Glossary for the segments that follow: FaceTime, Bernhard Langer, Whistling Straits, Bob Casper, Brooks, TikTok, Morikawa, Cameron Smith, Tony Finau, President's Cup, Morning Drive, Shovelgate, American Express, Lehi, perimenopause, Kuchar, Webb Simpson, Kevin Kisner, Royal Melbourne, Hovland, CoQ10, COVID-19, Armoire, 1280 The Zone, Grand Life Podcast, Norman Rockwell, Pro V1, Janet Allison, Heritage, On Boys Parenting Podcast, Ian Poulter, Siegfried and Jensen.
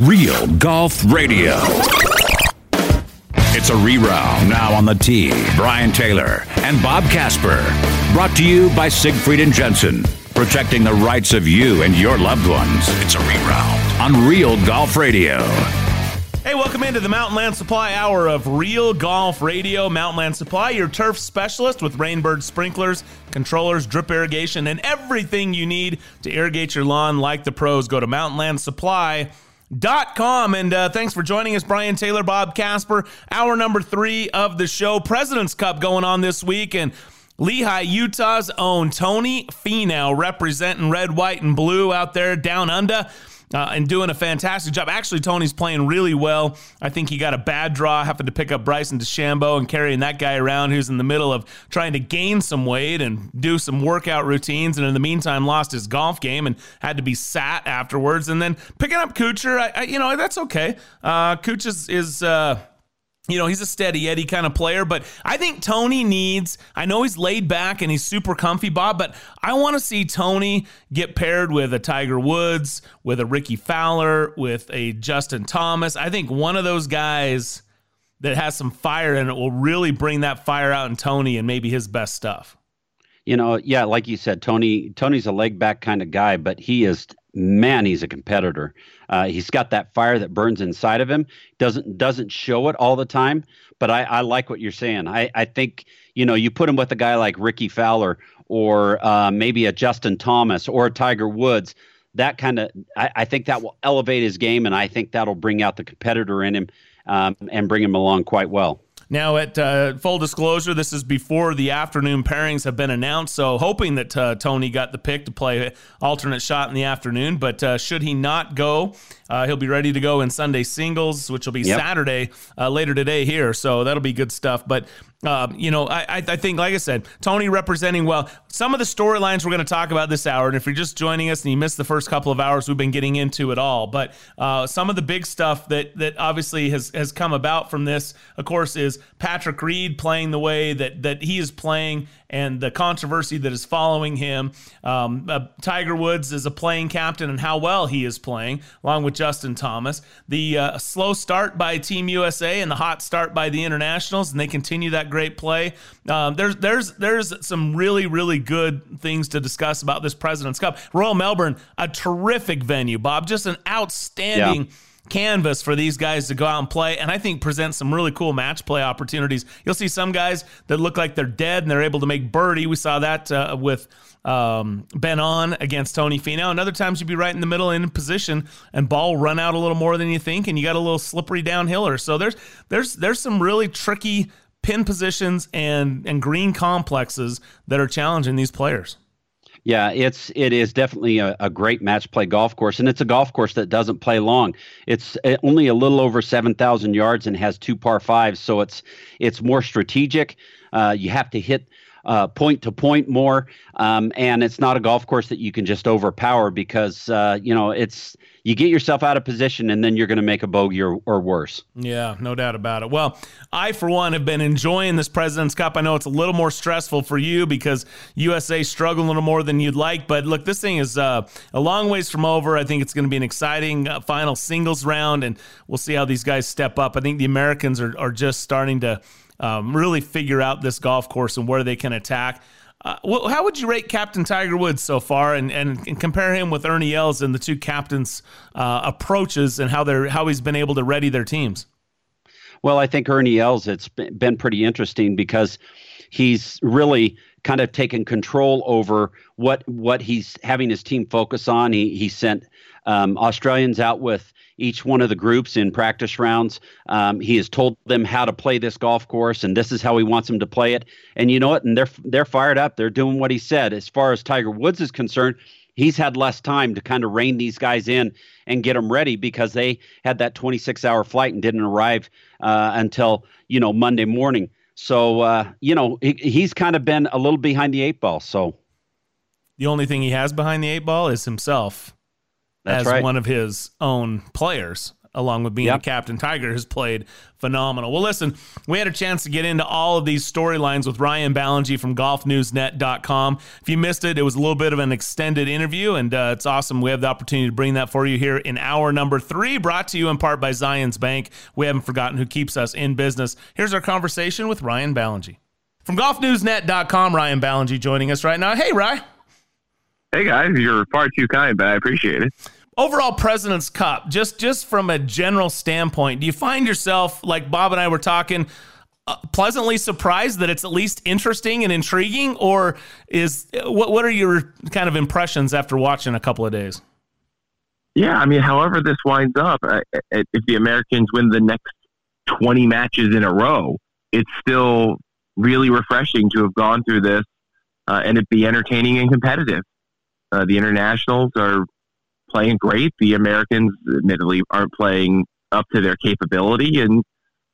Real Golf Radio. It's a reround now on the tee. Brian Taylor and Bob Casper. Brought to you by Siegfried and Jensen. Protecting the rights of you and your loved ones. It's a reround on Real Golf Radio. Hey, welcome into the Mountainland Supply Hour of Real Golf Radio. Mountainland Supply, your turf specialist with Rainbird sprinklers, controllers, drip irrigation, and everything you need to irrigate your lawn like the pros. Go to mountainlandsupply.com. And thanks for joining us, Brian Taylor, Bob Casper. Hour number 3 of the show. President's Cup going on this week, and Lehi, Utah's own Tony Finau representing red, white, and blue out there down under. And doing a fantastic job. Actually, Tony's playing really well. I think he got a bad draw, having to pick up Bryson DeChambeau and carrying that guy around who's in the middle of trying to gain some weight and do some workout routines, and in the meantime lost his golf game and had to be sat afterwards. And then picking up Kuchar, I that's okay. Kuch is he's a steady Eddie kind of player, but I think Tony needs, I know he's laid back and he's super comfy, Bob, but I want to see Tony get paired with a Tiger Woods, with a Ricky Fowler, with a Justin Thomas. I think one of those guys that has some fire in it will really bring that fire out in Tony and maybe his best stuff. Yeah, like you said, Tony's a laid back kind of guy, but he is... Man, he's a competitor. He's got that fire that burns inside of him. Doesn't show it all the time, but I like what you're saying. I think, you put him with a guy like Ricky Fowler or maybe a Justin Thomas or a Tiger Woods, that kind of, I think that will elevate his game, and I think that'll bring out the competitor in him and bring him along quite well. Now, at full disclosure, this is before the afternoon pairings have been announced, so hoping that Tony got the pick to play an alternate shot in the afternoon, but should he not go, he'll be ready to go in Sunday singles, which will be Saturday later today here, so that'll be good stuff. But, I think, like I said, Tony representing well. Some of the storylines we're going to talk about this hour, and if you're just joining us and you missed the first couple of hours, we've been getting into it all, but some of the big stuff that obviously has come about from this, of course, is Patrick Reed playing the way that he is playing and the controversy that is following him. Tiger Woods is a playing captain and how well he is playing, along with Justin Thomas. The slow start by Team USA and the hot start by the internationals, and they continue that great play. There's some really, really good things to discuss about this President's Cup. Royal Melbourne, a terrific venue, Bob. Just an outstanding canvas for these guys to go out and play, and I think present some really cool match play opportunities. You'll see some guys that look like they're dead and they're able to make birdie. We saw that with Ben on against Tony Finau, and other times you'd be right in the middle in position and ball run out a little more than you think, and you got a little slippery downhiller. So there's some really tricky pin positions and green complexes that are challenging these players. Yeah, it is definitely a great match play golf course, and it's a golf course that doesn't play long. It's only a little over 7,000 yards and has 2 par 5s, so it's more strategic. You have to hit point to point more, and it's not a golf course that you can just overpower because it's you get yourself out of position and then you're going to make a bogey or worse. Yeah, no doubt about it. Well, I for one have been enjoying this President's Cup. I know it's a little more stressful for you because USA struggled a little more than you'd like, but look, this thing is a long ways from over. I think it's going to be an exciting final singles round, and we'll see how these guys step up. I think the Americans are just starting to really figure out this golf course and where they can attack. How would you rate Captain Tiger Woods so far and compare him with Ernie Els and the two captains' approaches and how he's been able to ready their teams? Well, I think Ernie Els, it's been pretty interesting because he's really kind of taken control over what he's having his team focus on. He sent Australians out with each one of the groups in practice rounds. He has told them how to play this golf course, and this is how he wants them to play it. And you know what? And they're fired up. They're doing what he said. As far as Tiger Woods is concerned, he's had less time to kind of rein these guys in and get them ready because they had that 26-hour flight and didn't arrive until Monday morning. So he's kind of been a little behind the eight ball. So the only thing he has behind the eight ball is himself. That's right. One of his own players. along with being the captain, Tiger, has played phenomenal. Well, listen, we had a chance to get into all of these storylines with Ryan Ballengee from golfnewsnet.com. If you missed it, it was a little bit of an extended interview, and it's awesome. We have the opportunity to bring that for you here in hour number 3, brought to you in part by Zions Bank. We haven't forgotten who keeps us in business. Here's our conversation with Ryan Ballengee. From golfnewsnet.com, Ryan Ballengee joining us right now. Hey, Ryan. Hey, guys. You're far too kind, but I appreciate it. Overall President's Cup, just from a general standpoint, do you find yourself, like Bob and I were talking, pleasantly surprised that it's at least interesting and intriguing, or what are your kind of impressions after watching a couple of days? Yeah, I mean, however this winds up, if the Americans win the next 20 matches in a row, it's still really refreshing to have gone through this and it be entertaining and competitive. The internationals are playing great. The Americans, admittedly, aren't playing up to their capability, and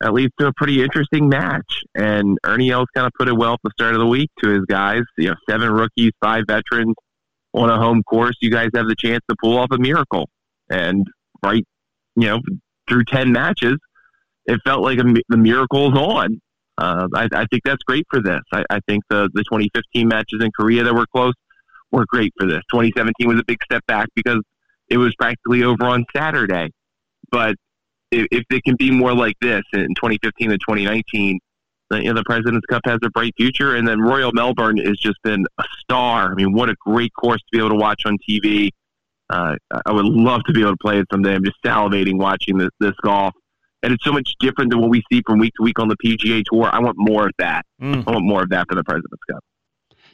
that leads to a pretty interesting match. And Ernie Els kind of put it well at the start of the week to his guys. You know, 7 rookies, 5 veterans on a home course. You guys have the chance to pull off a miracle. And through 10 matches, it felt like the miracle's on. I think that's great for this. I think the 2015 matches in Korea that were close were great for this. 2017 was a big step back because it was practically over on Saturday. But if it can be more like this in 2015 and 2019, the President's Cup has a bright future. And then Royal Melbourne has just been a star. I mean, what a great course to be able to watch on TV. I would love to be able to play it someday. I'm just salivating watching this golf. And it's so much different than what we see from week to week on the PGA Tour. I want more of that. I want more of that for the President's Cup.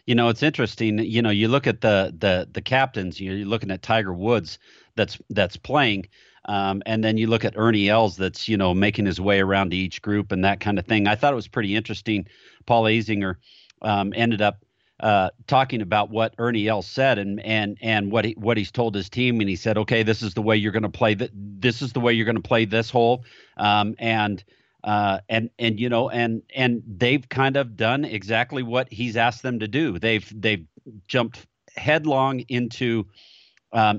You know, it's interesting, you look at the captains, you're looking at Tiger Woods that's playing, and then you look at Ernie Els that's, making his way around to each group and that kind of thing. I thought it was pretty interesting. Paul Azinger ended up talking about what Ernie Els said and what he's told his team, and he said, okay, this is the way you're going to play this is the way you're going to play this hole, and they've kind of done exactly what he's asked them to do. They've jumped headlong into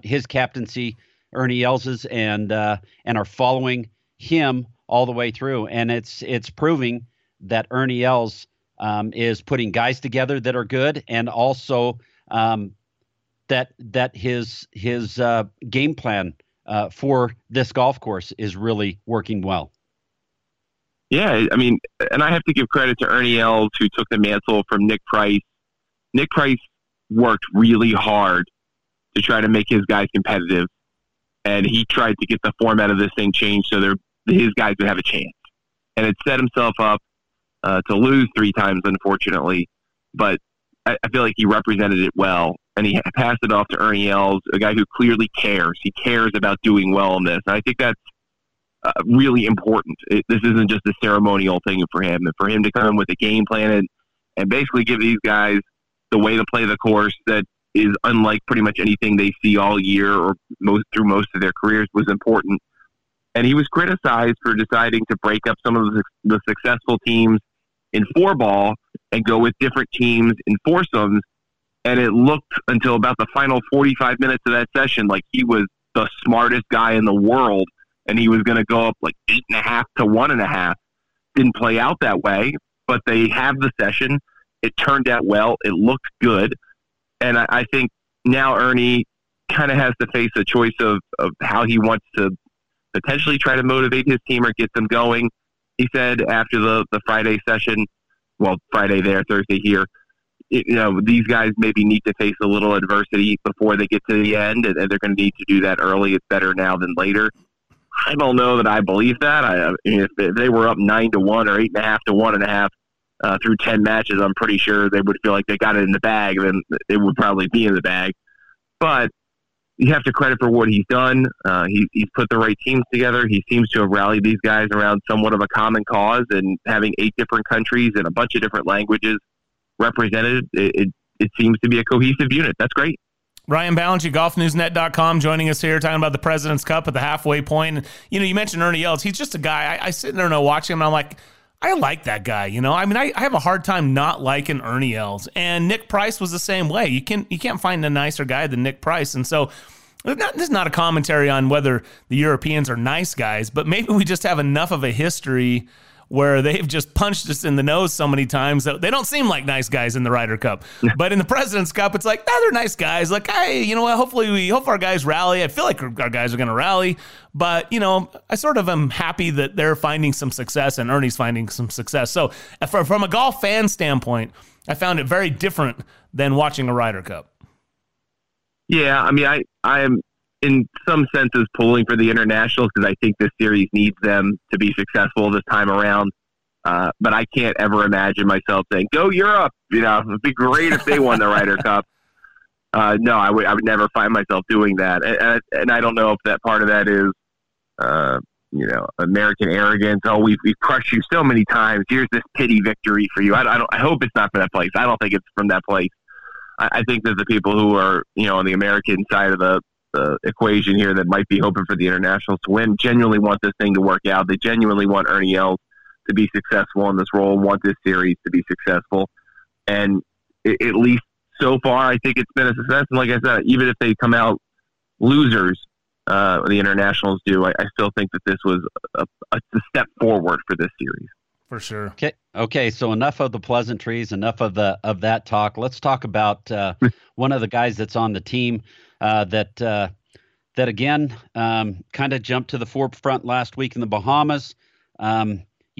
his captaincy, Ernie Els's, and are following him all the way through. And it's proving that Ernie Els is putting guys together that are good, and also that his game plan for this golf course is really working well. Yeah, I mean, and I have to give credit to Ernie Els, who took the mantle from Nick Price. Nick Price worked really hard to try to make his guys competitive, and he tried to get the format of this thing changed so his guys would have a chance. And it set himself up to lose 3 times, unfortunately, but I feel like he represented it well, and he passed it off to Ernie Els, a guy who clearly cares. He cares about doing well in this, and I think that's really important. This isn't just a ceremonial thing for him. And for him to come with a game plan and basically give these guys the way to play the course that is unlike pretty much anything they see all year or through most of their careers was important. And he was criticized for deciding to break up some of the successful teams in 4-ball and go with different teams in foursomes. And it looked until about the final 45 minutes of that session like he was the smartest guy in the world, and he was going to go up like 8.5 to 1.5. Didn't play out that way, but they have the session. It turned out well. It looked good. And I think now Ernie kind of has to face a choice of how he wants to potentially try to motivate his team or get them going. He said after the Friday session, well, Friday there, Thursday here, these guys maybe need to face a little adversity before they get to the end, and they're going to need to do that early. It's better now than later. I don't know that I believe that. If they were up 9 to 1 or 8.5 to 1.5 through 10 matches, I'm pretty sure they would feel like they got it in the bag. Then it would probably be in the bag. But you have to credit for what he's done. He's put the right teams together. He seems to have rallied these guys around somewhat of a common cause, and having 8 different countries and a bunch of different languages represented, it seems to be a cohesive unit. That's great. Ryan Ballengee, golfnewsnet.com, joining us here, talking about the President's Cup at the halfway point. And, you mentioned Ernie Els. He's just a guy. I sit there and I watch him, and I'm like, I like that guy. I mean, I have a hard time not liking Ernie Els. And Nick Price was the same way. You can't find a nicer guy than Nick Price. And so This is not a commentary on whether the Europeans are nice guys, but maybe we just have enough of a history where they've just punched us in the nose so many times that they don't seem like nice guys in the Ryder Cup. But in the President's Cup, it's like, they're nice guys. Like, hey, you know what? Hopefully our guys rally. I feel like our guys are going to rally. But, you know, I sort of am happy that they're finding some success and Ernie's finding some success. So from a golf fan standpoint, I found it very different than watching a Ryder Cup. Yeah, I mean, I am in some senses pulling for the internationals because I think this series needs them to be successful this time around. But I can't ever imagine myself saying, go Europe, you know, it'd be great if they won the Ryder Cup. No, I would never find myself doing that. And I don't know if that part of that is, you know, American arrogance. Oh, we've crushed you so many times. Here's this pity victory for you. I hope it's not from that place. I don't think it's from that place. I think that the people who are, you know, on the American side of the equation here that might be hoping for the internationals to win genuinely want this thing to work out. They genuinely want Ernie Els to be successful in this role, want this series to be successful. And at least so far, I think it's been a success. And like I said, even if they come out losers, the internationals do, I still think that this was a step forward for this series. For sure. Okay. So enough of the pleasantries, enough of that talk. Let's talk about one of the guys that's on the team that again kind of jumped to the forefront last week in the Bahamas. You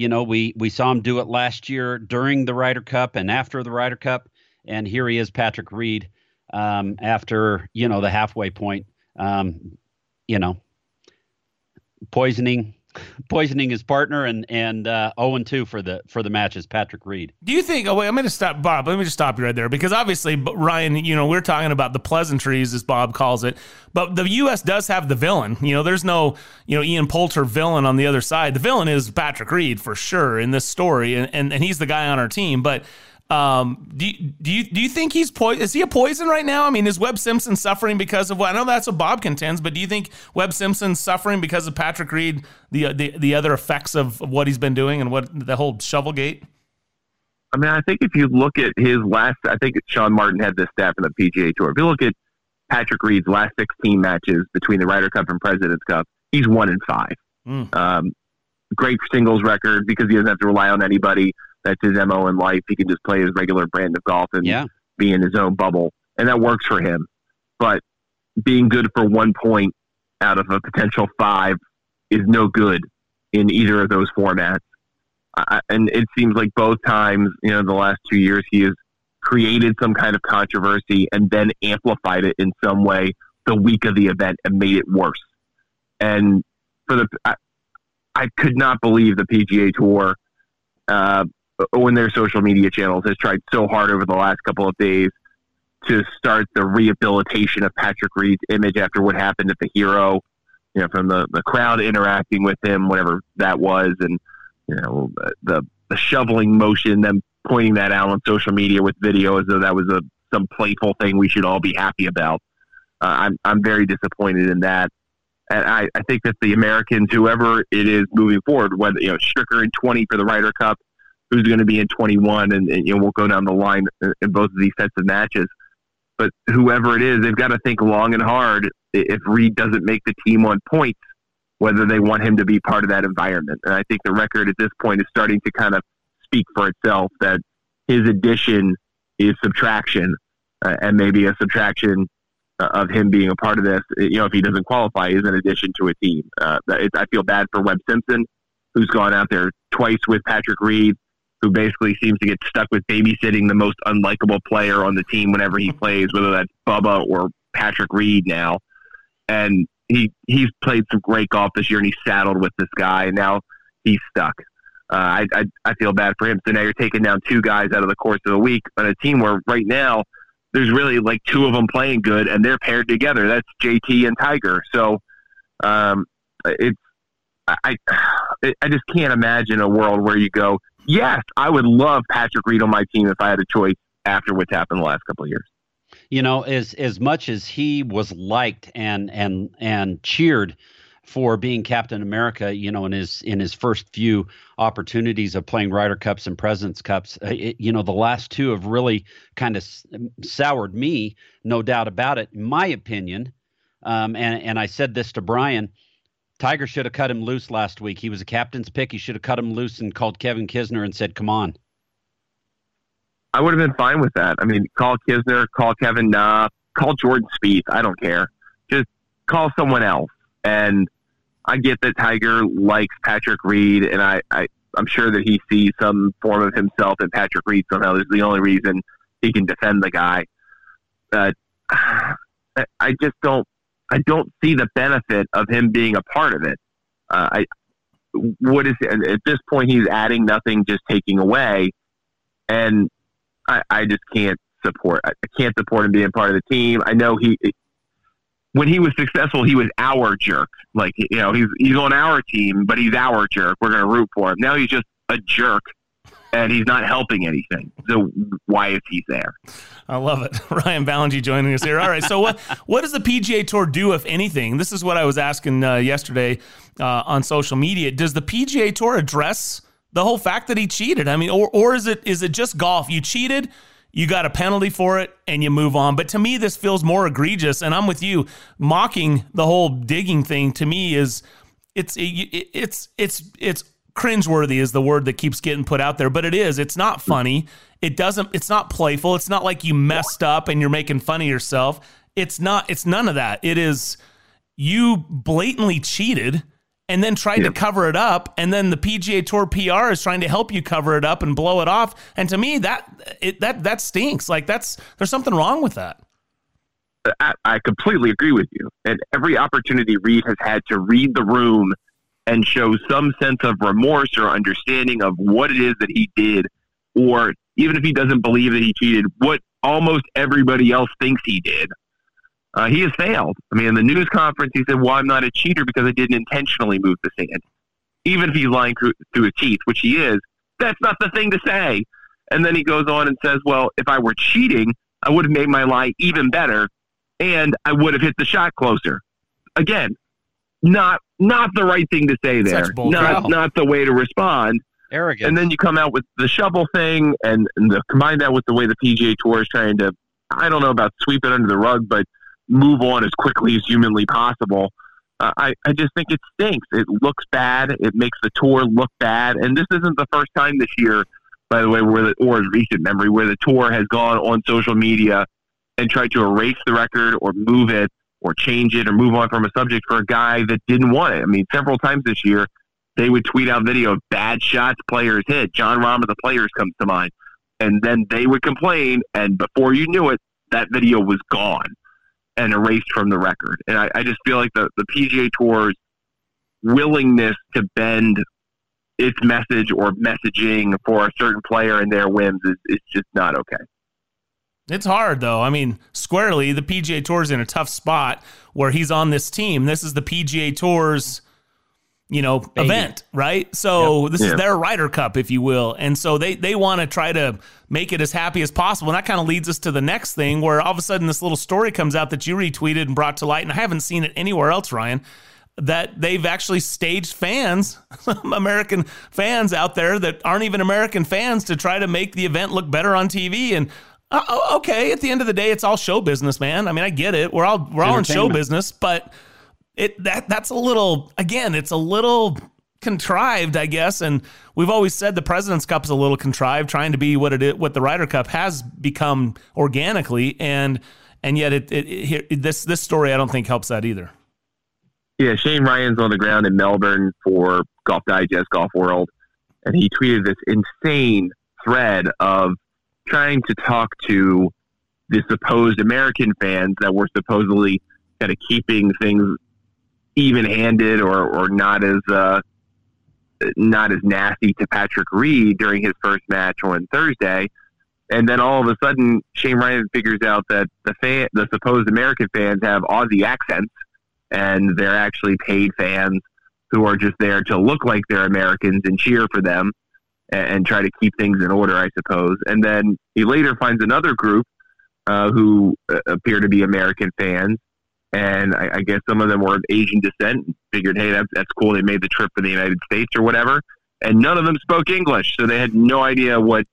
know, we saw him do it last year during the Ryder Cup and after the Ryder Cup, and here he is, Patrick Reed, after you know the halfway point, you know, poisoning his partner and 0-2 for the matches. Patrick Reed. Do you think? Oh wait, I'm going to stop, Bob. Let me just stop you right there because obviously, Ryan, you know, we're talking about the pleasantries as Bob calls it, but the U.S. does have the villain. You know, there's no Ian Poulter villain on the other side. The villain is Patrick Reed for sure in this story, and he's the guy on our team. But do you think he's is he a poison right now? I mean, is Webb Simpson suffering because of I know that's what Bob contends, but do you think Webb Simpson's suffering because of Patrick Reed, the other effects of what he's been doing and what the whole Shovelgate? I mean, I think if you look at his last, I think Sean Martin had this stat from the PGA Tour. If you look at Patrick Reed's last 16 matches between the Ryder Cup and President's Cup, he's 1-5. Great singles record because he doesn't have to rely on anybody. That's his MO in life. He can just play his regular brand of golf and be in his own bubble. And that works for him. But being good for 1 point out of a potential 5 is no good in either of those formats. And it seems like both times, you know, the last 2 years, he has created some kind of controversy and then amplified it in some way the week of the event and made it worse. And for the, I could not believe the PGA Tour, when their social media channels has tried so hard over the last couple of days to start the rehabilitation of Patrick Reed's image after what happened at the Hero, you know, from the crowd interacting with him, whatever that was. And, you know, the shoveling motion, them pointing that out on social media with video as though that was some playful thing we should all be happy about. I'm very disappointed in that. And I think that the Americans, whoever it is moving forward, whether, you know, Stricker in 20 for the Ryder Cup, who's going to be in 21, and you know, we'll go down the line in both of these sets of matches. But whoever it is, they've got to think long and hard if Reed doesn't make the team on points, whether they want him to be part of that environment. And I think the record at this point is starting to kind of speak for itself that his addition is subtraction, and maybe a subtraction of him being a part of this, you know, if he doesn't qualify, is an addition to a team. I feel bad for Webb Simpson, who's gone out there twice with Patrick Reed, who basically seems to get stuck with babysitting the most unlikable player on the team whenever he plays, whether that's Bubba or Patrick Reed now. And he's played some great golf this year, and he's saddled with this guy, and now he's stuck. I feel bad for him. So now you're taking down two guys out of the course of the week on a team where right now there's really like two of them playing good, and they're paired together. That's JT and Tiger. So I just can't imagine a world where you go, yes, I would love Patrick Reed on my team if I had a choice after what's happened the last couple of years. You know, as much as he was liked and cheered for being Captain America, you know, in his first few opportunities of playing Ryder Cups and President's Cups, you know, the last two have really kind of soured me, no doubt about it, in my opinion. And I said this to Brian, Tiger should have cut him loose last week. He was a captain's pick. He should have cut him loose and called Kevin Kisner and said, come on. I would have been fine with that. I mean, call Kisner, call Kevin, call Jordan Spieth. I don't care. Just call someone else. And I get that Tiger likes Patrick Reed, and I'm sure that he sees some form of himself in Patrick Reed somehow. This is the only reason he can defend the guy. But I just don't see the benefit of him being a part of it. At this point, he's adding nothing, just taking away. And I just can't support. I can't support him being part of the team. I know when he was successful, he was our jerk. Like, you know, he's on our team, but he's our jerk. We're going to root for him. Now he's just a jerk, and he's not helping anything. So why is he there? I love it. Ryan Ballengee joining us here. All right, so what does the PGA Tour do, if anything? This is what I was asking yesterday on social media. Does the PGA Tour address the whole fact that he cheated? I mean, or is it just golf? You cheated, you got a penalty for it, and you move on. But to me, this feels more egregious, and I'm with you. Mocking the whole digging thing, to me, is it's cringeworthy is the word that keeps getting put out there. But it is. It's not funny. It doesn't. It's not playful. It's not like you messed up and you're making fun of yourself. It's not. It's none of that. It is you blatantly cheated and then tried to cover it up, and then the PGA Tour PR is trying to help you cover it up and blow it off. And to me, that stinks. Like, there's something wrong with that. I completely agree with you. And every opportunity Reed has had to read the room and show some sense of remorse or understanding of what it is that he did, or even if he doesn't believe that he cheated, what almost everybody else thinks he did, he has failed. I mean, in the news conference, he said, well, I'm not a cheater because I didn't intentionally move the sand. Even if he's lying through his teeth, which he is, that's not the thing to say. And then he goes on and says, well, if I were cheating, I would have made my lie even better, and I would have hit the shot closer. Again, not the right thing to say there. Not the way to respond. Arrogant. And then you come out with the shovel thing, and combine that with the way the PGA Tour is trying to, I don't know about sweep it under the rug, but move on as quickly as humanly possible. I just think it stinks. It looks bad. It makes the tour look bad. And this isn't the first time this year, by the way, or in recent memory, where the tour has gone on social media and tried to erase the record or move it or change it or move on from a subject for a guy that didn't want it. I mean, several times this year, they would tweet out video of bad shots players hit. John Rahm of the Players comes to mind. And then they would complain, and before you knew it, that video was gone and erased from the record. And I just feel like the PGA Tour's willingness to bend its message or messaging for a certain player and their whims is just not okay. It's hard, though. I mean, squarely, the PGA Tour's in a tough spot where he's on this team. This is the PGA Tour's, Baby. Event, right? So this is their Ryder Cup, if you will. And so they want to try to make it as happy as possible. And that kind of leads us to the next thing, where all of a sudden this little story comes out that you retweeted and brought to light, and I haven't seen it anywhere else, Ryan, that they've actually staged fans, American fans out there that aren't even American fans, to try to make the event look better on TV. And okay, at the end of the day, it's all show business, man. I mean, I get it. We're all in show business, but that's a little, again, it's a little contrived, I guess. And we've always said the President's Cup is a little contrived, trying to be what the Ryder Cup has become organically, and yet this story I don't think helps that either. Yeah, Shane Ryan's on the ground in Melbourne for Golf Digest, Golf World, and he tweeted this insane thread of trying to talk to the supposed American fans that were supposedly kind of keeping things even-handed or not as nasty to Patrick Reed during his first match on Thursday. And then all of a sudden, Shane Ryan figures out that the supposed American fans have Aussie accents, and they're actually paid fans who are just there to look like they're Americans and cheer for them and try to keep things in order, I suppose. And then he later finds another group who appear to be American fans. And I guess some of them were of Asian descent, figured, hey, that's cool. They made the trip for the United States or whatever. And none of them spoke English. So they had no idea what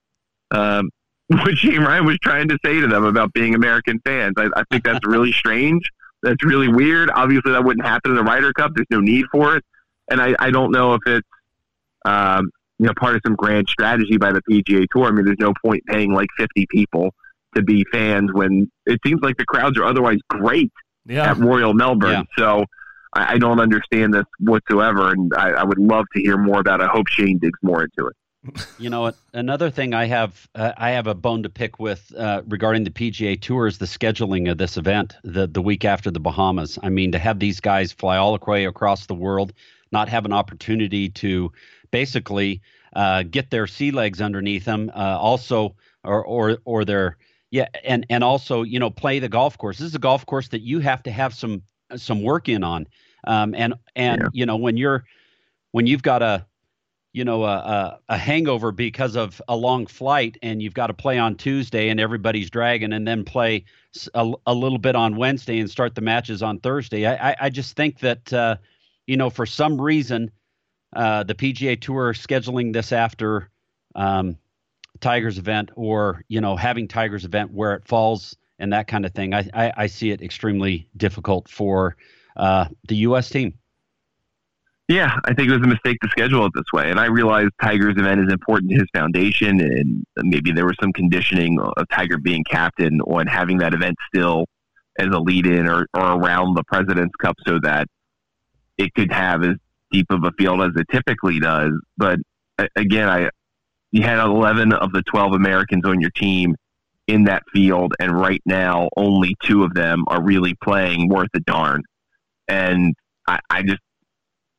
Shane Ryan was trying to say to them about being American fans. I think that's really strange. That's really weird. Obviously, that wouldn't happen in the Ryder Cup. There's no need for it. And I don't know if it's part of some grand strategy by the PGA Tour. I mean, there's no point paying like 50 people to be fans when it seems like the crowds are otherwise great at Royal Melbourne. Yeah. So I don't understand this whatsoever, and I would love to hear more about it. I hope Shane digs more into it. You know, another thing I have a bone to pick with regarding the PGA Tour is the scheduling of this event the week after the Bahamas. I mean, to have these guys fly all the way across the world, not have an opportunity to basically get their sea legs underneath them, also play the golf course. This is a golf course that you have to have some work in on, when you've got a hangover because of a long flight and you've got to play on Tuesday and everybody's dragging, and then play a little bit on Wednesday and start the matches on Thursday. I just think that, for some reason, the PGA Tour scheduling this after Tiger's event, or, having Tiger's event where it falls and that kind of thing. I see it extremely difficult for the U.S. team. Yeah, I think it was a mistake to schedule it this way. And I realize Tiger's event is important to his foundation, and maybe there was some conditioning of Tiger being captain on having that event still as a lead-in or around the President's Cup so that it could have as deep of a field as it typically does. But again, you had 11 of the 12 Americans on your team in that field, and right now only 2 of them are really playing worth a darn. And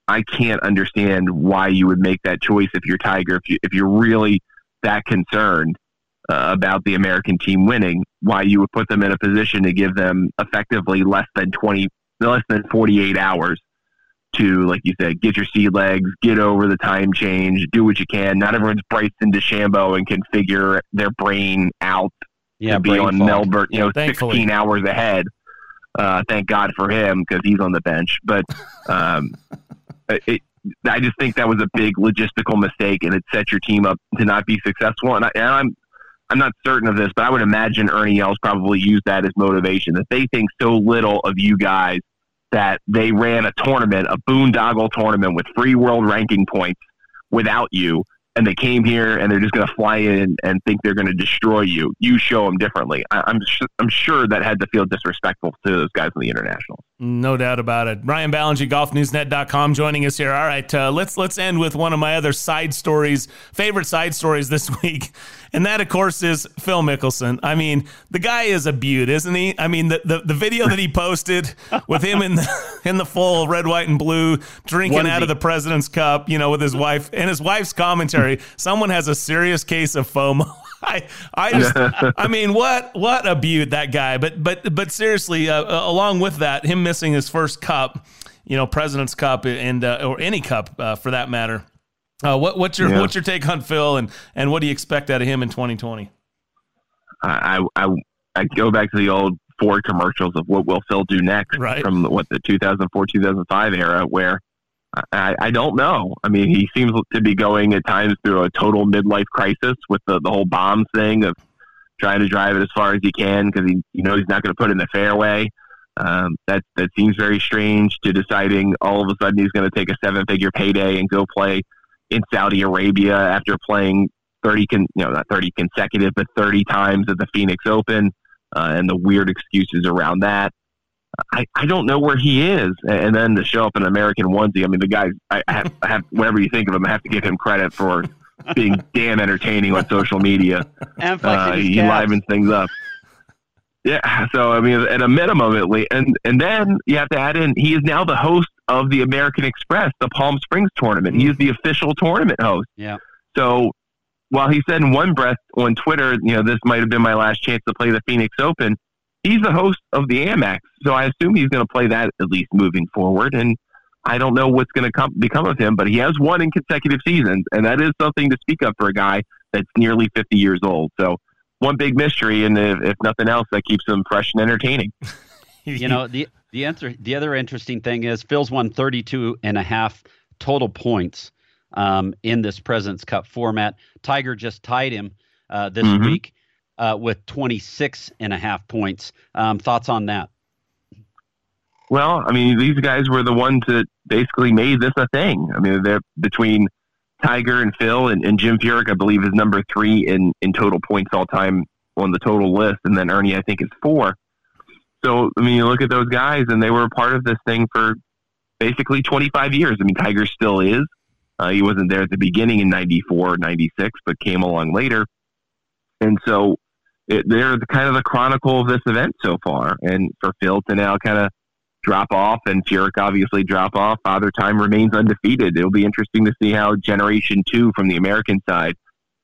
I can't understand why you would make that choice if you're Tiger. If you're really that concerned about the American team winning, why you would put them in a position to give them effectively less than 48 hours to, like you said, get your sea legs, get over the time change, do what you can. Not everyone's Bryson DeChambeau and can figure their brain out to be on fog. Melbourne, 16 hours ahead. Thank God for him, because he's on the bench. But I just think that was a big logistical mistake, and it set your team up to not be successful. And I'm not certain of this, but I would imagine Ernie Els probably used that as motivation, that they think so little of you guys that they ran a tournament, a boondoggle tournament with free world ranking points without you, and they came here and they're just going to fly in and think they're going to destroy you. You show them differently. I'm sure that had to feel disrespectful to those guys in the international. No doubt about it. Ryan Ballengee, golfnewsnet.com, joining us here. All right, let's end with one of my other favorite side stories this week, and that, of course, is Phil Mickelson. I mean, the guy is a beaut, isn't he? I mean, the video that he posted with him in the full red, white, and blue, drinking out of the President's Cup, with his wife, and his wife's commentary, someone has a serious case of FOMO. I mean, what a beaut, that guy. But seriously, along with that, him missing his first cup, President's Cup, and or any cup for that matter. What's your take on Phil, and what do you expect out of him in 2020? I go back to the old Ford commercials of what will Phil do next, right? From the 2004-2005 era, where I don't know. I mean, he seems to be going at times through a total midlife crisis with the whole bomb thing of trying to drive it as far as he can because he he's not going to put it in the fairway. That seems very strange, to deciding all of a sudden he's going to take a 7-figure payday and go play in Saudi Arabia after playing 30 times at the Phoenix Open, and the weird excuses around that. I don't know where he is. And then to show up in an American onesie, I mean, the guy, I have whatever you think of him, I have to give him credit for being damn entertaining on social media. He livens things up. Yeah, so, I mean, at a minimum, at least. And then you have to add in, he is now the host of the American Express, the Palm Springs tournament. He is the official tournament host. Yeah. So while he said in one breath on Twitter, this might have been my last chance to play the Phoenix Open, he's the host of the Amex, so I assume he's going to play that at least moving forward. And I don't know what's going to become of him, but he has won in consecutive seasons, and that is something to speak of for a guy that's nearly 50 years old. So one big mystery, and if nothing else, that keeps him fresh and entertaining. The other interesting thing is Phil's won 32.5 total points in this President's Cup format. Tiger just tied him this week. With 26.5 points. Thoughts on that? Well, I mean, these guys were the ones that basically made this a thing. I mean, they're between Tiger and Phil and Jim Furyk, I believe, is number 3 in total points all time on the total list. And then Ernie, I think, is 4. So, I mean, you look at those guys, and they were a part of this thing for basically 25 years. I mean, Tiger still is. He wasn't there at the beginning in 94 or 96, but came along later. And so they're kind of the chronicle of this event so far. And for Phil to now kind of drop off, and Furyk obviously drop off, Father Time remains undefeated. It'll be interesting to see how Generation 2 from the American side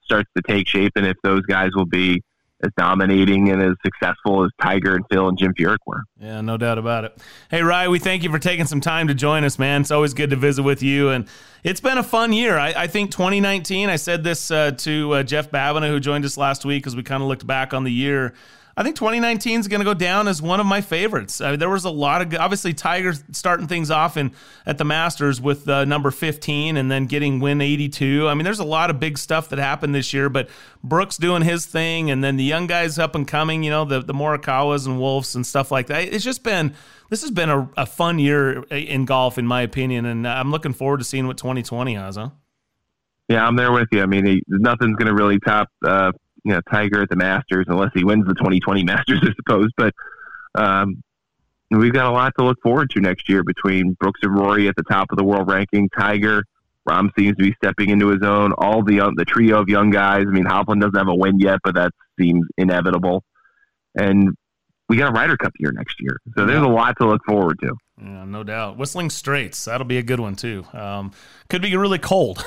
starts to take shape, and if those guys will be as dominating and as successful as Tiger and Phil and Jim Furyk were. Yeah, no doubt about it. Hey, Ryan, we thank you for taking some time to join us, man. It's always good to visit with you, and it's been a fun year. I think 2019, I said this to Jeff Babina, who joined us last week, as we kind of looked back on the year. I think 2019 is going to go down as one of my favorites. I mean, there was a lot of, obviously Tiger starting things off at the Masters with number 15 and then getting win 82. I mean, there's a lot of big stuff that happened this year, but Brooks doing his thing, and then the young guys up and coming, you know, the Morikawas and Wolves and stuff like that. It's just been, this has been a fun year in golf, in my opinion, and I'm looking forward to seeing what 2020 has, huh? Yeah, I'm there with you. I mean, nothing's going to really top Tiger at the Masters, unless he wins the 2020 Masters, I suppose. But we've got a lot to look forward to next year, between Brooks and Rory at the top of the world ranking, Tiger, Rom seems to be stepping into his own, all the trio of young guys. I mean, Hovland doesn't have a win yet, but that seems inevitable. And we got a Ryder Cup year next year. So there's a lot to look forward to. Yeah, no doubt. Whistling Straits, that'll be a good one too. Could be really cold.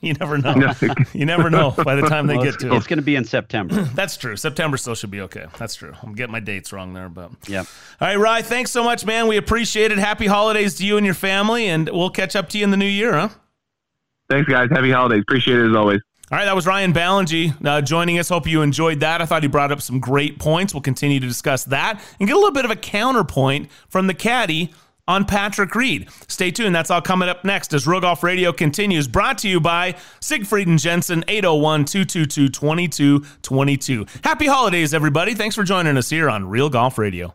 You never know. You never know by the time they get to it. It's going to be in September. That's true. September still should be okay. That's true. I'm getting my dates wrong there, but yeah. All right, Rye, thanks so much, man. We appreciate it. Happy holidays to you and your family, and we'll catch up to you in the new year, huh? Thanks, guys. Happy holidays. Appreciate it as always. All right, that was Ryan Ballengee joining us. Hope you enjoyed that. I thought he brought up some great points. We'll continue to discuss that and get a little bit of a counterpoint from the caddy on Patrick Reed. Stay tuned. That's all coming up next as Real Golf Radio continues. Brought to you by Siegfried and Jensen, 801-222-2222. Happy holidays, everybody. Thanks for joining us here on Real Golf Radio.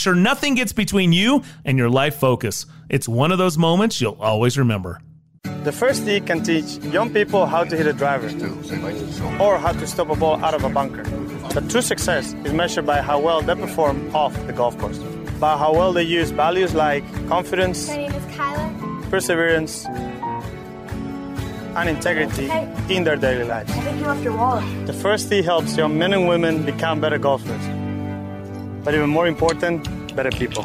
sure nothing gets between you and your life focus. It's one of those moments you'll always remember. The first tee can teach young people how to hit a driver or how to stop a ball out of a bunker. The true success is measured by how well they perform off the golf course, by how well they use values like confidence, perseverance, and integrity in their daily lives. I think you left your wallet. The first tee helps young men and women become better golfers, but even more important, better people.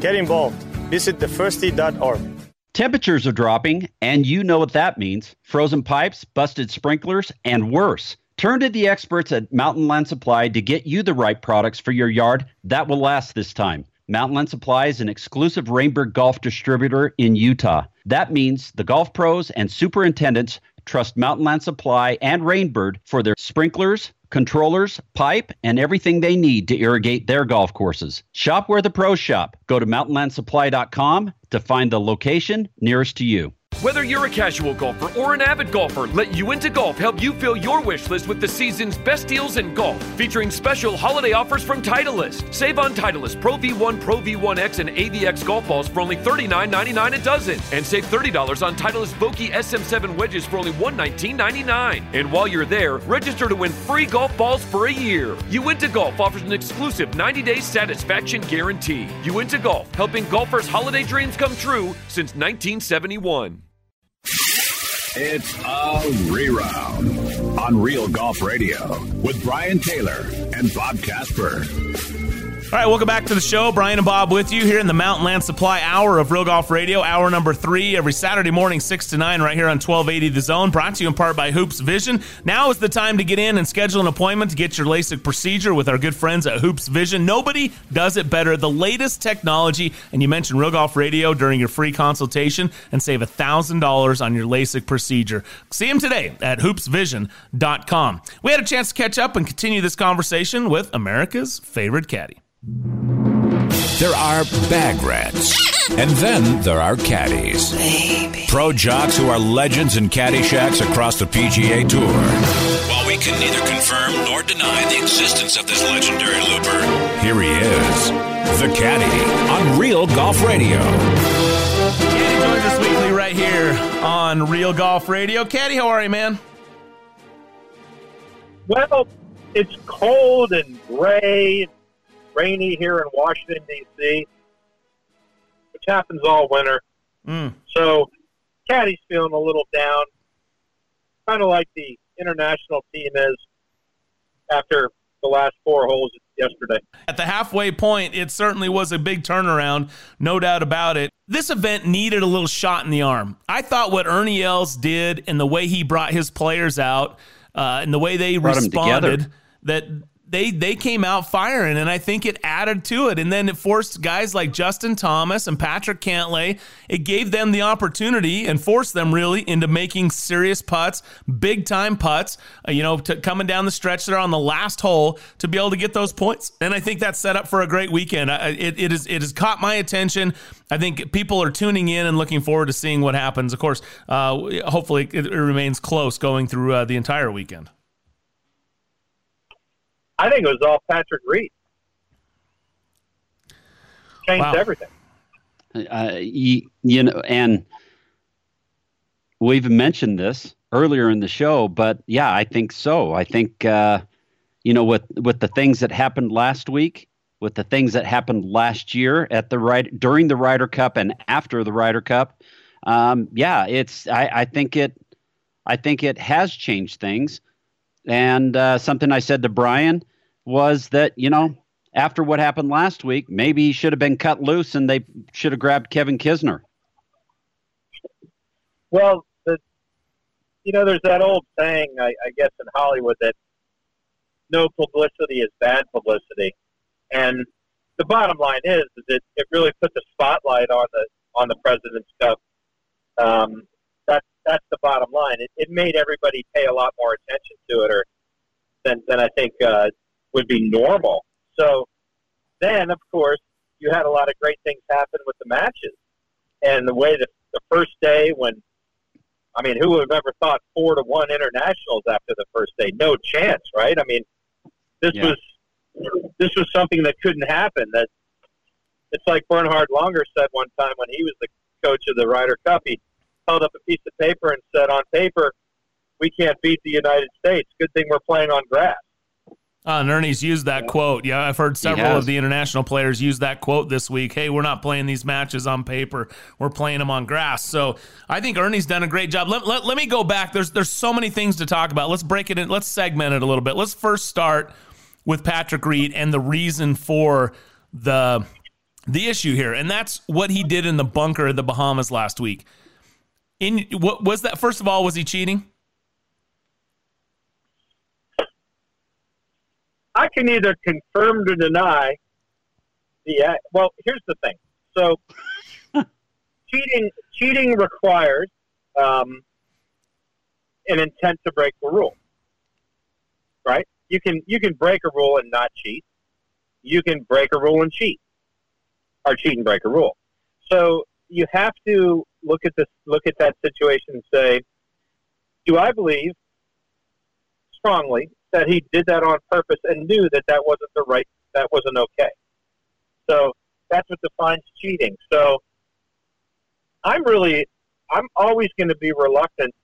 Get involved. Visit thefirsttee.org. Temperatures are dropping, and you know what that means. Frozen pipes, busted sprinklers, and worse. Turn to the experts at Mountainland Supply to get you the right products for your yard that will last this time. Mountainland Supply is an exclusive Rainbird Golf distributor in Utah. That means the golf pros and superintendents trust Mountainland Supply and Rainbird for their sprinklers, controllers, pipe, and everything they need to irrigate their golf courses. Shop where the pros shop. Go to mountainlandsupply.com to find the location nearest to you. Whether you're a casual golfer or an avid golfer, let Uinta Golf help you fill your wish list with the season's best deals in golf, featuring special holiday offers from Titleist. Save on Titleist Pro V1, Pro V1X, and AVX golf balls for only $39.99 a dozen, and save $30 on Titleist Vokey SM7 wedges for only $119.99. And while you're there, register to win free golf balls for a year. Uinta Golf offers an exclusive 90-day satisfaction guarantee. Uinta Golf, helping golfers' holiday dreams come true since 1971. It's a reround on Real Golf Radio with Brian Taylor and Bob Casper. All right, welcome back to the show. Brian and Bob with you here in the Mountainland Supply Hour of Real Golf Radio, hour number 3, every Saturday morning, 6 to 9, right here on 1280 The Zone, brought to you in part by Hoops Vision. Now is the time to get in and schedule an appointment to get your LASIK procedure with our good friends at Hoops Vision. Nobody does it better. The latest technology, and you mentioned Real Golf Radio during your free consultation, and save $1,000 on your LASIK procedure. See them today at hoopsvision.com. We had a chance to catch up and continue this conversation with America's favorite caddy. There are bag rats, and then there are caddies. Baby. Pro jocks who are legends in caddy shacks across the PGA Tour. While we can neither confirm nor deny the existence of this legendary looper, here he is, the caddy, on Real Golf Radio. Caddy joins us weekly right here on Real Golf Radio. Caddy, how are you, man? Well, it's cold and gray, rainy here in Washington, D.C., which happens all winter. So, caddy's feeling a little down, kind of like the international team is after the last four holes yesterday. At the halfway point, it certainly was a big turnaround, no doubt about it. This event needed a little shot in the arm. I thought what Ernie Els did and the way he brought his players out and the way they responded, that They came out firing, and I think it added to it. And then it forced guys like Justin Thomas and Patrick Cantlay, it gave them the opportunity and forced them really into making serious putts, big-time putts, coming down the stretch there on the last hole to be able to get those points. And I think that's set up for a great weekend. It has caught my attention. I think people are tuning in and looking forward to seeing what happens. Of course, hopefully it remains close going through the entire weekend. I think it was all Patrick Reed. Changed everything. And we've mentioned this earlier in the show, but yeah, I think so. I think, with the things that happened last week, with the things that happened last year during the Ryder Cup and after the Ryder Cup, I think it has changed things. And something I said to Brian was that, after what happened last week, maybe he should have been cut loose and they should have grabbed Kevin Kisner. Well, there's that old saying, I guess, in Hollywood that no publicity is bad publicity. And the bottom line is that it really put the spotlight on the President's Cup. That's the bottom line. It made everybody pay a lot more attention to it than I think would be normal. So then, of course, you had a lot of great things happen with the matches. And the way that the first day who would have ever thought 4-1 internationals after the first day? No chance, right? This was something that couldn't happen. That it's like Bernhard Langer said one time when he was the coach of the Ryder Cup, he held up a piece of paper and said, on paper, we can't beat the United States. Good thing we're playing on grass. And Ernie's used that quote. Yeah, I've heard several of the international players use that quote this week. Hey, we're not playing these matches on paper. We're playing them on grass. So I think Ernie's done a great job. Let me go back. There's so many things to talk about. Let's break it in. Let's segment it a little bit. Let's first start with Patrick Reed and the reason for the issue here. And that's what he did in the bunker in the Bahamas last week. What was that? First of all, was he cheating? I can either confirm or deny the act. Well, here's the thing. So cheating requires an intent to break the rule, right? You can break a rule and not cheat. You can break a rule and cheat, or cheat and break a rule. So you have to look at that situation and say, do I believe strongly that he did that on purpose and knew that wasn't the right, that wasn't okay. So that's what defines cheating. So I'm always going to be reluctant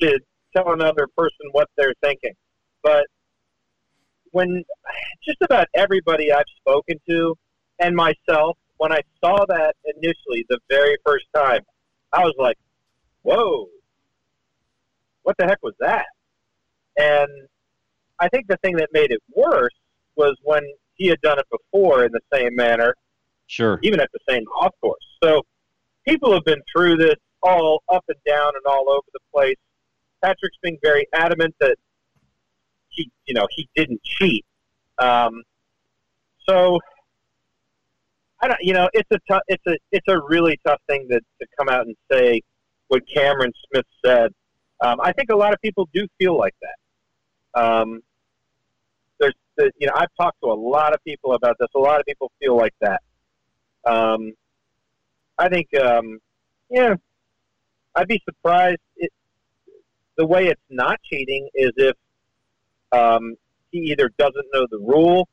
to tell another person what they're thinking. But when just about everybody I've spoken to and myself, when I saw that initially the very first time, I was like, whoa, what the heck was that? And I think the thing that made it worse was when he had done it before in the same manner, sure, even at the same golf course. So people have been through this all up and down and all over the place. Patrick's being very adamant that he didn't cheat. So I don't, it's a really tough thing to come out and say what Cameron Smith said. I think a lot of people do feel like that. I've talked to a lot of people about this. A lot of people feel like that. I think, I'd be surprised. The way it's not cheating is if he either doesn't know the rule,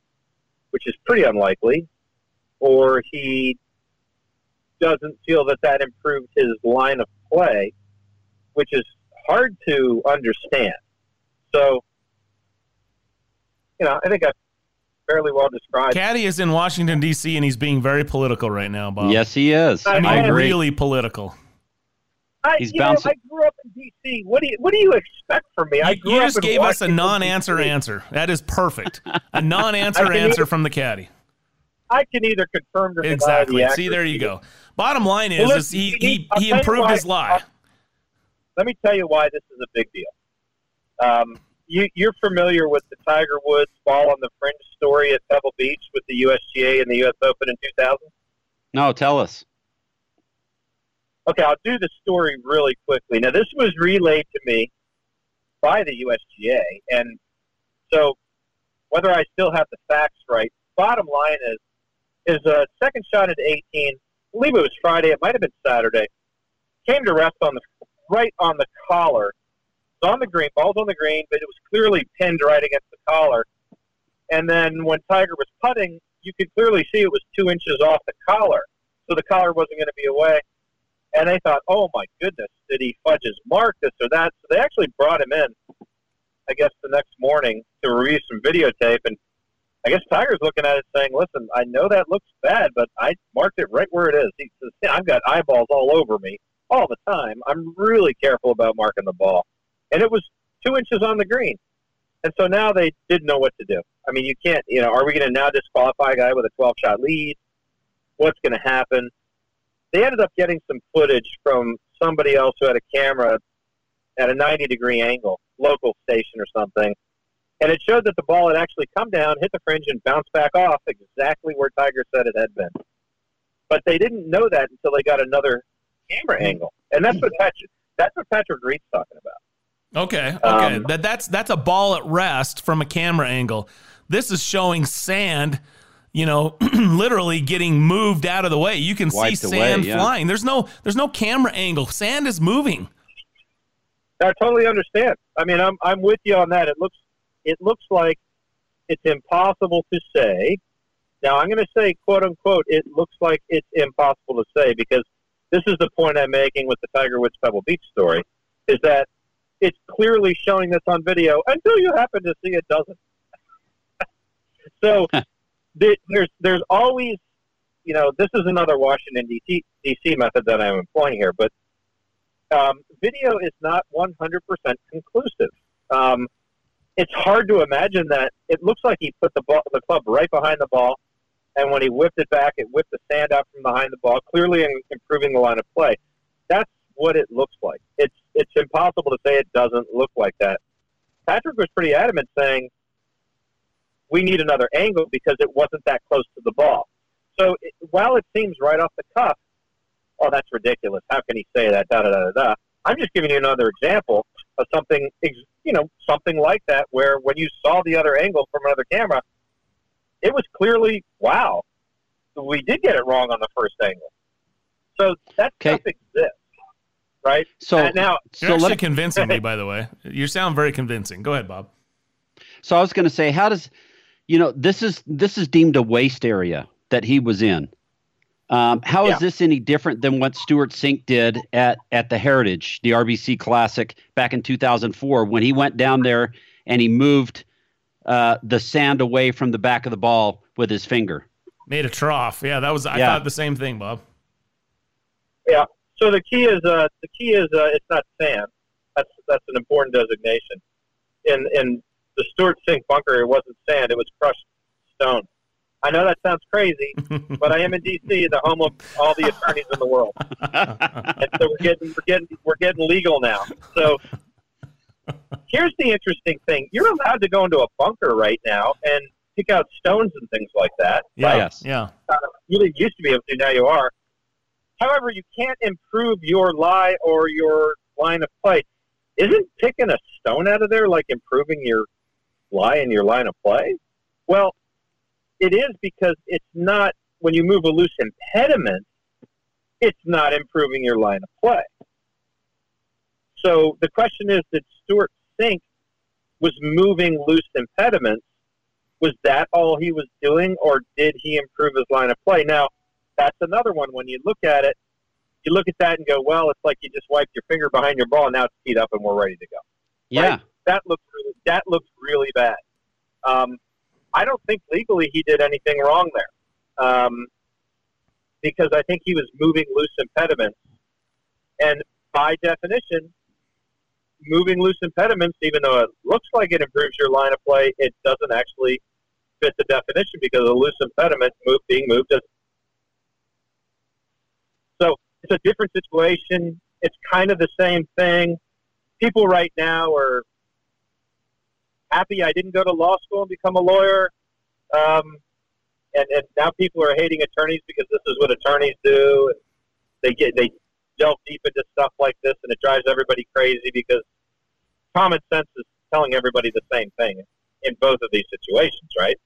which is pretty unlikely, or he doesn't feel that improved his line of play, which is hard to understand. So, I think I fairly well described. Caddy is in Washington, D.C., and he's being very political right now, Bob. Yes, he is. I agree. Really political. I grew up in D.C. What do you expect from me? You just gave us a non-answer answer. That is perfect. A non-answer answer from the caddy. I can either confirm or deny. Exactly. See, there you go. Bottom line is he improved his lie. Let me tell you why this is a big deal. You're familiar with the Tiger Woods ball on the fringe story at Pebble Beach with the USGA and the U.S. Open in 2000? No, tell us. Okay, I'll do the story really quickly. Now, this was relayed to me by the USGA, and so whether I still have the facts right, bottom line is a second shot at 18, I believe it was Friday, it might have been Saturday, came to rest right on the collar. On the green, ball's on the green, but it was clearly pinned right against the collar. And then when Tiger was putting, you could clearly see it was 2 inches off the collar, so the collar wasn't going to be away. And they thought, oh my goodness, did he fudge his mark, this or that? So they actually brought him in, I guess, the next morning to review some videotape. And I guess Tiger's looking at it saying, listen, I know that looks bad, but I marked it right where it is. He says, I've got eyeballs all over me all the time. I'm really careful about marking the ball. And it was 2 inches on the green. And so now they didn't know what to do. I mean, you can't, are we going to now disqualify a guy with a 12-shot lead? What's going to happen? They ended up getting some footage from somebody else who had a camera at a 90-degree angle, local station or something. And it showed that the ball had actually come down, hit the fringe, and bounced back off exactly where Tiger said it had been. But they didn't know that until they got another camera angle. And that's what Patrick Reed's talking about. Okay. That's a ball at rest from a camera angle. This is showing sand, literally getting moved out of the way. You can see sand flying. There's no camera angle. Sand is moving. I totally understand. I mean, I'm with you on that. It looks like it's impossible to say. Now I'm going to say, quote unquote, it looks like it's impossible to say because this is the point I'm making with the Tiger Woods Pebble Beach story, is that it's clearly showing this on video until you happen to see it doesn't. So there's always, you know, this is another Washington, D.C. method that I'm employing here, but video is not 100% conclusive. It's hard to imagine that it looks like he put the club right behind the ball, and when he whipped it back, it whipped the sand out from behind the ball, clearly improving the line of play. That's what it looks like. It's impossible to say it doesn't look like that. Patrick was pretty adamant saying, we need another angle because it wasn't that close to the ball. So while it seems right off the cuff, oh, that's ridiculous, how can he say that, da-da-da-da-da, I'm just giving you another example of something, you know, something like that, where when you saw the other angle from another camera, it was clearly, wow, we did get it wrong on the first angle. So that stuff exists, right? So now you're actually convincing me, by the way. You sound very convincing. Go ahead, Bob. So I was going to say, how does, you know, this is deemed a waste area that he was in. How is this any different than what Stuart Sink did at the Heritage, the RBC Classic back in 2004, when he went down there and he moved the sand away from the back of the ball with his finger? Made a trough. Yeah, that was. I thought the same thing, Bob. Yeah. So the key is it's not sand. That's an important designation. In the Stuart Sink bunker, it wasn't sand. It was crushed stone. I know that sounds crazy, but I am in D.C., the home of all the attorneys in the world, and so we're getting legal now. So here's the interesting thing: you're allowed to go into a bunker right now and pick out stones and things like that. Yes, yeah. You didn't used to be able to, now you are. However, you can't improve your lie or your line of play. Isn't picking a stone out of there like improving your lie and your line of play? Well, it is, because it's not, when you move a loose impediment, it's not improving your line of play. So the question is that Stuart Sink was moving loose impediments. Was that all he was doing, or did he improve his line of play? Now, that's another one. When you look at it, you look at that and go, well, it's like you just wiped your finger behind your ball, and now it's teed up and we're ready to go. Yeah. Right? That looks really bad. I don't think legally he did anything wrong there, because I think he was moving loose impediments. And by definition, moving loose impediments, even though it looks like it improves your line of play, it doesn't actually fit the definition, because a loose impediment being moved doesn't. So it's a different situation. It's kind of the same thing. People right now are happy I didn't go to law school and become a lawyer. And now people are hating attorneys because this is what attorneys do. And they delve deep into stuff like this, and it drives everybody crazy, because common sense is telling everybody the same thing in both of these situations, right?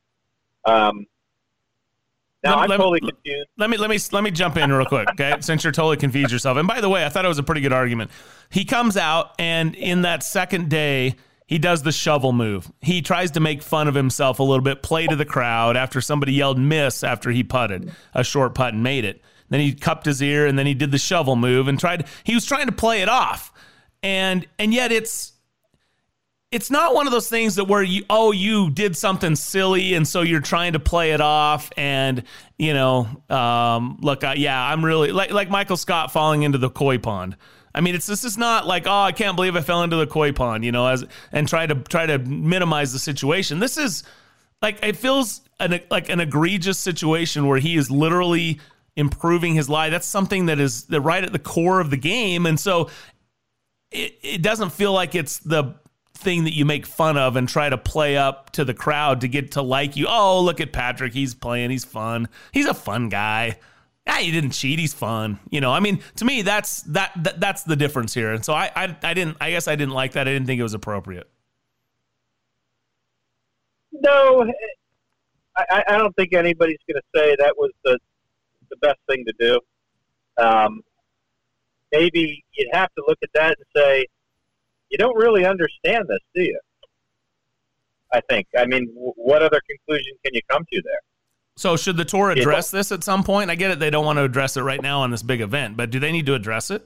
Now I'm totally confused. Let me jump in real quick, okay? Since you're totally confused yourself. And by the way, I thought it was a pretty good argument. He comes out, and in that second day, he does the shovel move. He tries to make fun of himself a little bit, play to the crowd after somebody yelled miss after he putted a short putt and made it. Then he cupped his ear, and then he did the shovel move and he was trying to play it off. And yet it's not one of those things that where you did something silly and so you're trying to play it off, and you know, I'm really like Michael Scott falling into the koi pond. I mean, this is not like, oh, I can't believe I fell into the koi pond, you know, and try to minimize the situation. This is like, it feels like an egregious situation where he is literally improving his lie. That's something that is right at the core of the game, and so it doesn't feel like it's the thing that you make fun of and try to play up to the crowd to get to like you. Oh, look at Patrick, he's playing, he's fun, he's a fun guy. Ah, he didn't cheat, he's fun. You know, I mean, to me, that's the difference here. And so I guess I didn't like that. I didn't think it was appropriate. No, I don't think anybody's going to say that was the best thing to do. Maybe you'd have to look at that and say, you don't really understand this, do you? I think. I mean, what other conclusion can you come to there? So should the tour address this at some point? I get it. They don't want to address it right now on this big event, but do they need to address it?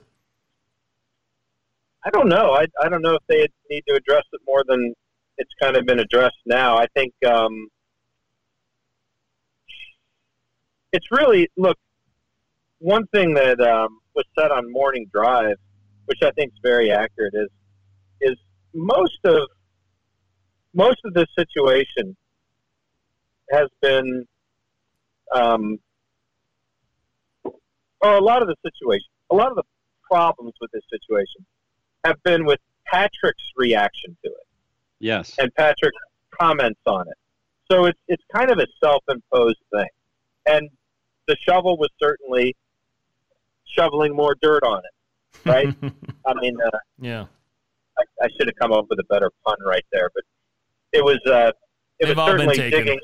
I don't know. I don't know if they need to address it more than it's kind of been addressed now. I think it's really, look, one thing that was said on Morning Drive, which I think is very accurate, is most of this situation has been, or a lot of the problems with this situation have been with Patrick's reaction to it. Yes. And Patrick's comments on it. So it's kind of a self-imposed thing. And the shovel was certainly shoveling more dirt on it, right? I mean, yeah. I should have come up with a better pun right there, but it was certainly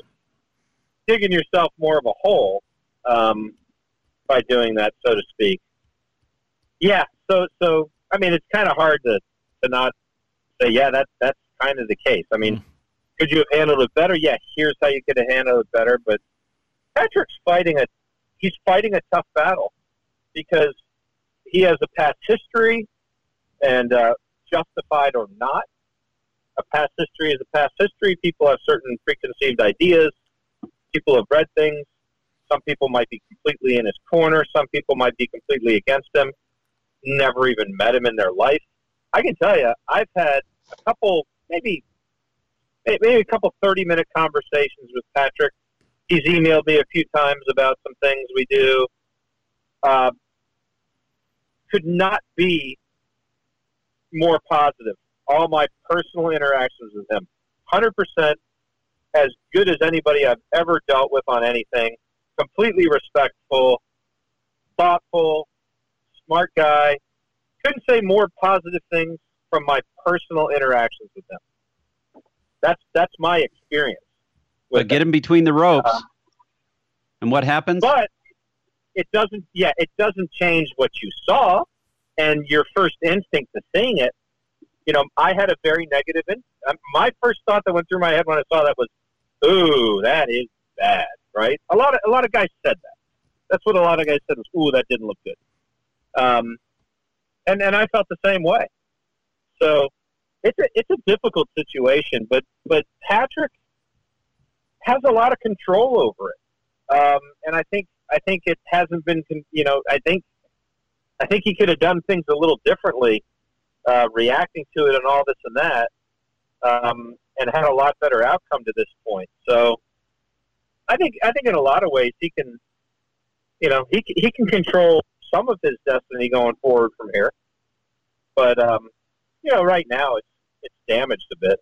digging yourself more of a hole by doing that, so to speak. Yeah, so I mean, it's kind of hard to not say, yeah, that's kind of the case. I mean, could you have handled it better? Yeah, here's how you could have handled it better. But Patrick's fighting a tough battle because he has a past history, and justified or not, a past history is a past history. People have certain preconceived ideas. People have read things. Some people might be completely in his corner. Some people might be completely against him. Never even met him in their life. I can tell you, I've had a couple, maybe a couple 30-minute conversations with Patrick. He's emailed me a few times about some things we do. Could not be more positive. All my personal interactions with him, 100% as good as anybody I've ever dealt with on anything. Completely respectful, thoughtful, smart guy. Couldn't say more positive things from my personal interactions with him. That's my experience. But get him between the ropes, and what happens? But it doesn't. Yeah, it doesn't change what you saw and your first instinct to seeing it. You know, I had a very negative. My first thought that went through my head when I saw that was, "Ooh, that is bad." Right? A lot of guys said that. That's what a lot of guys said was, "Ooh, that didn't look good." And I felt the same way. So it's a difficult situation, but Patrick has a lot of control over it, and I think it hasn't been. You know, I think he could have done things a little differently, reacting to it and all this and that, and had a lot better outcome to this point. So I think in a lot of ways he can, you know, he can control some of his destiny going forward from here. But you know, right now it's damaged a bit.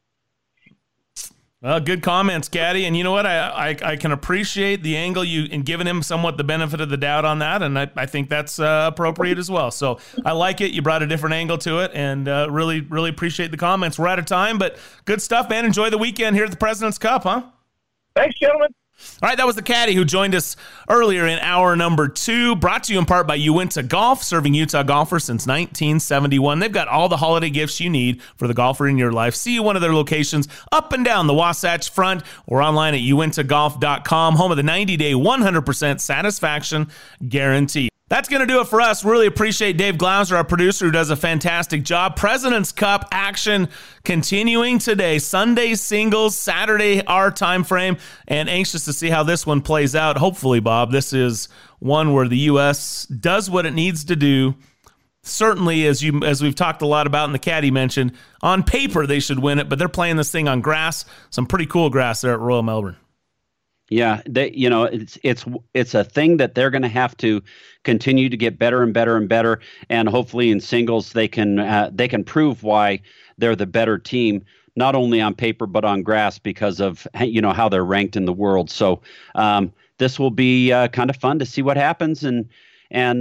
Well, good comments, Caddy. And you know what? I can appreciate the angle you and giving him somewhat the benefit of the doubt on that. And I think that's appropriate as well. So I like it. You brought a different angle to it, and really, really appreciate the comments. We're out of time, but good stuff, man. Enjoy the weekend here at the President's Cup, huh? Thanks, gentlemen. All right, that was the Caddy who joined us earlier in hour number 2, brought to you in part by Uinta Golf, serving Utah golfers since 1971. They've got all the holiday gifts you need for the golfer in your life. See you at one of their locations up and down the Wasatch Front or online at uintagolf.com, home of the 90-day 100% satisfaction guarantee. That's going to do it for us. Really appreciate Dave Glauser, our producer, who does a fantastic job. President's Cup action continuing today. Sunday singles, Saturday our time frame, and anxious to see how this one plays out. Hopefully, Bob, this is one where the U.S. does what it needs to do. Certainly, as we've talked a lot about and the Caddy mentioned, on paper they should win it, but they're playing this thing on grass. Some pretty cool grass there at Royal Melbourne. Yeah, you know, it's a thing that they're going to have to continue to get better and better and better, and hopefully in singles they can prove why they're the better team, not only on paper but on grass because of, you know, how they're ranked in the world. So this will be kind of fun to see what happens, and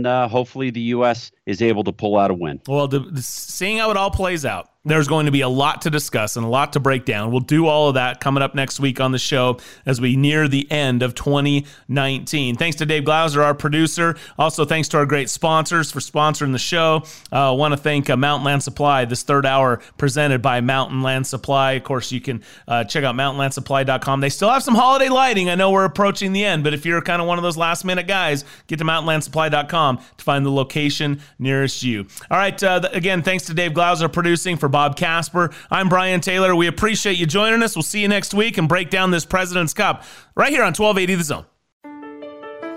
hopefully the U.S. is able to pull out a win. Well, seeing how it all plays out, there's going to be a lot to discuss and a lot to break down. We'll do all of that coming up next week on the show as we near the end of 2019. Thanks to Dave Glauser, our producer. Also, thanks to our great sponsors for sponsoring the show. I want to thank Mountainland Supply, this third hour presented by Mountainland Supply. Of course, you can check out mountainlandsupply.com. They still have some holiday lighting. I know we're approaching the end, but if you're kind of one of those last-minute guys, get to mountainlandsupply.com to find the location nearest you. All right, again, thanks to Dave Glauser producing for Bob Casper. I'm Brian Taylor. We appreciate you joining us. We'll see you next week and break down this President's Cup right here on 1280 The Zone.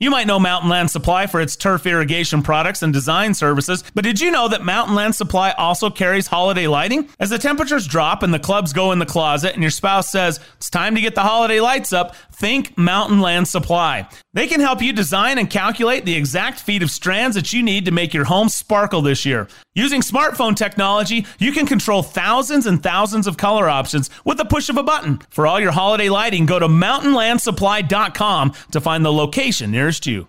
You might know Mountainland Supply for its turf irrigation products and design services, but did you know that Mountainland Supply also carries holiday lighting? As the temperatures drop and the clubs go in the closet and your spouse says, it's time to get the holiday lights up, think Mountainland Supply. They can help you design and calculate the exact feet of strands that you need to make your home sparkle this year. Using smartphone technology, you can control thousands and thousands of color options with the push of a button. For all your holiday lighting, go to mountainlandsupply.com to find the location near you.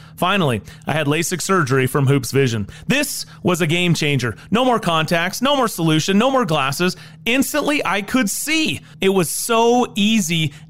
Finally, I had LASIK surgery from Hoops Vision. This was a game changer. No more contacts, no more solution, no more glasses. Instantly, I could see. It was so easy,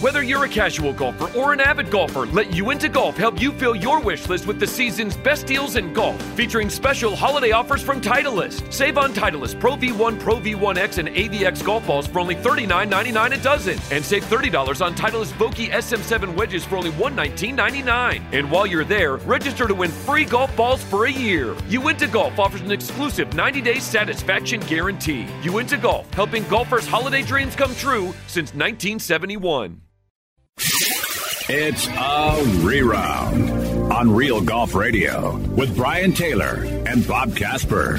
Whether you're a casual golfer or an avid golfer, let Uinta Golf help you fill your wish list with the season's best deals in golf, featuring special holiday offers from Titleist. Save on Titleist Pro V1, Pro V1X, and AVX golf balls for only $39.99 a dozen, and save $30 on Titleist Vokey SM7 wedges for only $119.99. And while you're there, register to win free golf balls for a year. Uinta Golf offers an exclusive 90-day satisfaction guarantee. Uinta Golf, helping golfers' holiday dreams come true since 1971. It's a reround on Real Golf Radio with Brian Taylor and Bob Casper.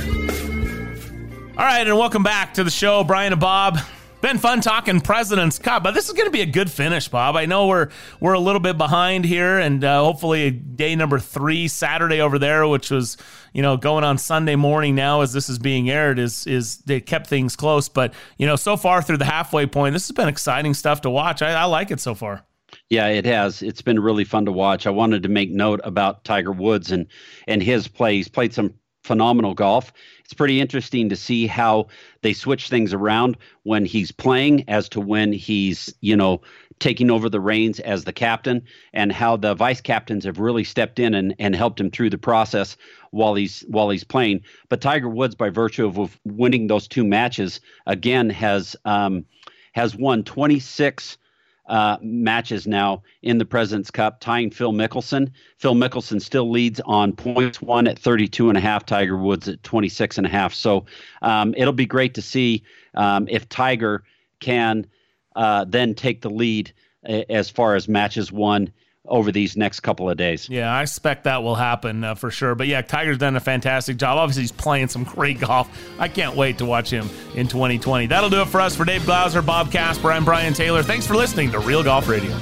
All right, and welcome back to the show, Brian and Bob. Been fun talking President's Cup, but this is going to be a good finish, Bob. I know we're a little bit behind here, and hopefully day number 3 Saturday over there, which was going on Sunday morning now as this is being aired, is they kept things close. But so far through the halfway point, this has been exciting stuff to watch. I like it so far. Yeah, it has. It's been really fun to watch. I wanted to make note about Tiger Woods and his play. He's played some phenomenal golf. It's pretty interesting to see how they switch things around when he's playing as to when he's, taking over the reins as the captain, and how the vice captains have really stepped in and helped him through the process while he's playing. But Tiger Woods, by virtue of winning those 2 matches, again has won 26 matches now in the President's Cup, tying Phil Mickelson. Phil Mickelson still leads on points won at 32.5, Tiger Woods at 26.5. So it'll be great to see if Tiger can then take the lead as far as matches won over these next couple of days. Yeah, I expect that will happen for sure. But yeah, Tiger's done a fantastic job. Obviously, he's playing some great golf. I can't wait to watch him in 2020. That'll do it for us. For Dave Glauser, Bob Casper, I'm Brian Taylor. Thanks for listening to Real Golf Radio.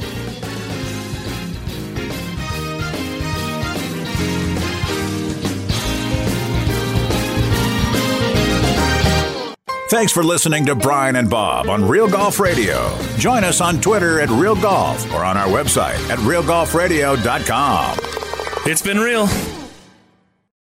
Thanks for listening to Brian and Bob on Real Golf Radio. Join us on Twitter at Real Golf or on our website at realgolfradio.com. It's been real.